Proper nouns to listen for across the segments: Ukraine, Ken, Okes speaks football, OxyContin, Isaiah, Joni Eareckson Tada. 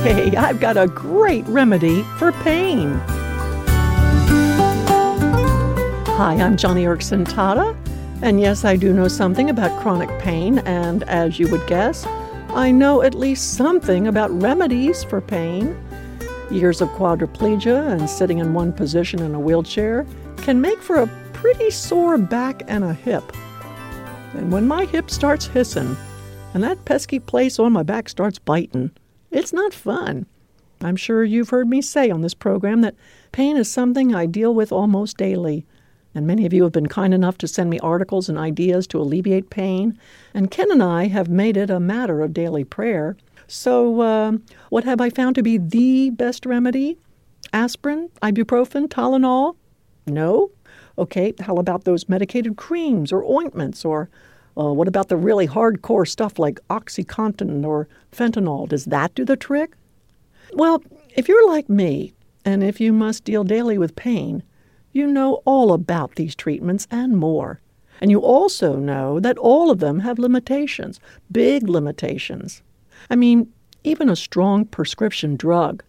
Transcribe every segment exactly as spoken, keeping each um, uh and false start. Hey, I've got a great remedy for pain. Hi, I'm Joni Eareckson Tada, and yes, I do know something about chronic pain, and as you would guess, I know at least something about remedies for pain. Years of quadriplegia and sitting in one position in a wheelchair can make for a pretty sore back and a hip. And when my hip starts hissing, and that pesky place on my back starts biting, it's not fun. I'm sure you've heard me say on this program that pain is something I deal with almost daily. And many of you have been kind enough to send me articles and ideas to alleviate pain. And Ken and I have made it a matter of daily prayer. So uh, what have I found to be the best remedy? Aspirin, ibuprofen, Tylenol? No? Okay, how about those medicated creams or ointments or... Uh, what about the really hardcore stuff like OxyContin or fentanyl? Does that do the trick? Well, if you're like me, and if you must deal daily with pain, you know all about these treatments and more. And you also know that all of them have limitations, big limitations. I mean, even a strong prescription drug,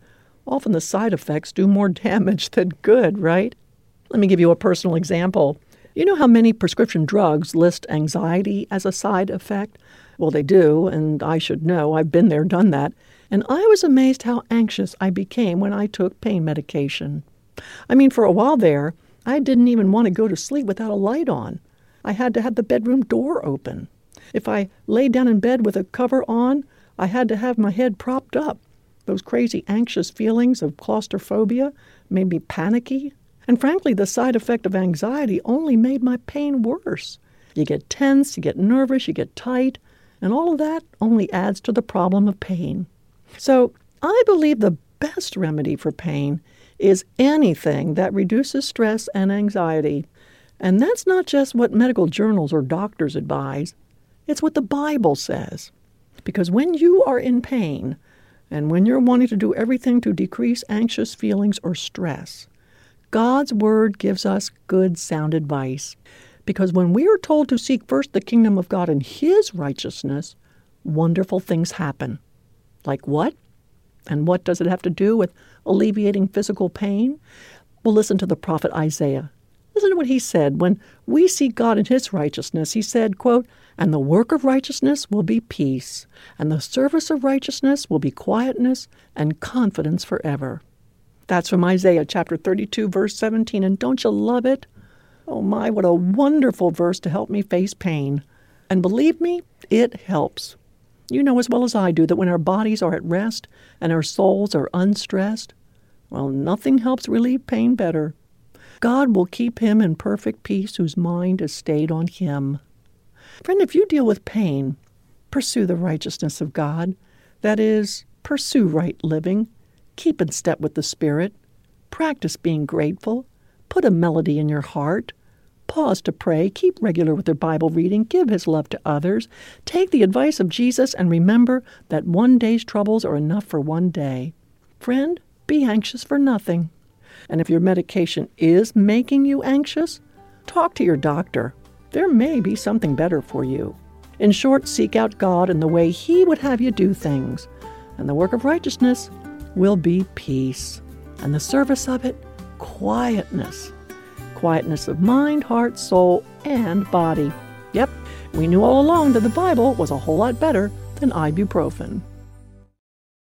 often the side effects do more damage than good, right? Let me give you a personal example. You know how many prescription drugs list anxiety as a side effect? Well, they do, and I should know. I've been there, done that. And I was amazed how anxious I became when I took pain medication. I mean, for a while there, I didn't even want to go to sleep without a light on. I had to have the bedroom door open. If I lay down in bed with a cover on, I had to have my head propped up. Those crazy anxious feelings of claustrophobia made me panicky. And frankly, the side effect of anxiety only made my pain worse. You get tense, you get nervous, you get tight, and all of that only adds to the problem of pain. So I believe the best remedy for pain is anything that reduces stress and anxiety. And that's not just what medical journals or doctors advise. It's what the Bible says. Because when you are in pain, and when you're wanting to do everything to decrease anxious feelings or stress, God's Word gives us good, sound advice, because when we are told to seek first the kingdom of God and His righteousness, wonderful things happen. Like what? And what does it have to do with alleviating physical pain? Well, listen to the prophet Isaiah. Listen to what he said. When we seek God and His righteousness, he said, quote, "And the work of righteousness will be peace, and the service of righteousness will be quietness and confidence forever." That's from Isaiah chapter thirty-two, verse seventeen, and don't you love it? Oh my, what a wonderful verse to help me face pain. And believe me, it helps. You know as well as I do that when our bodies are at rest and our souls are unstressed, well, nothing helps relieve pain better. God will keep him in perfect peace whose mind is stayed on him. Friend, if you deal with pain, pursue the righteousness of God. That is, pursue right living. Keep in step with the Spirit. Practice being grateful. Put a melody in your heart. Pause to pray. Keep regular with your Bible reading. Give His love to others. Take the advice of Jesus and remember that one day's troubles are enough for one day. Friend, be anxious for nothing. And if your medication is making you anxious, talk to your doctor. There may be something better for you. In short, seek out God in the way He would have you do things. And the work of righteousness will be peace, and the service of it, quietness. Quietness of mind, heart, soul, and body. Yep, we knew all along that the Bible was a whole lot better than ibuprofen.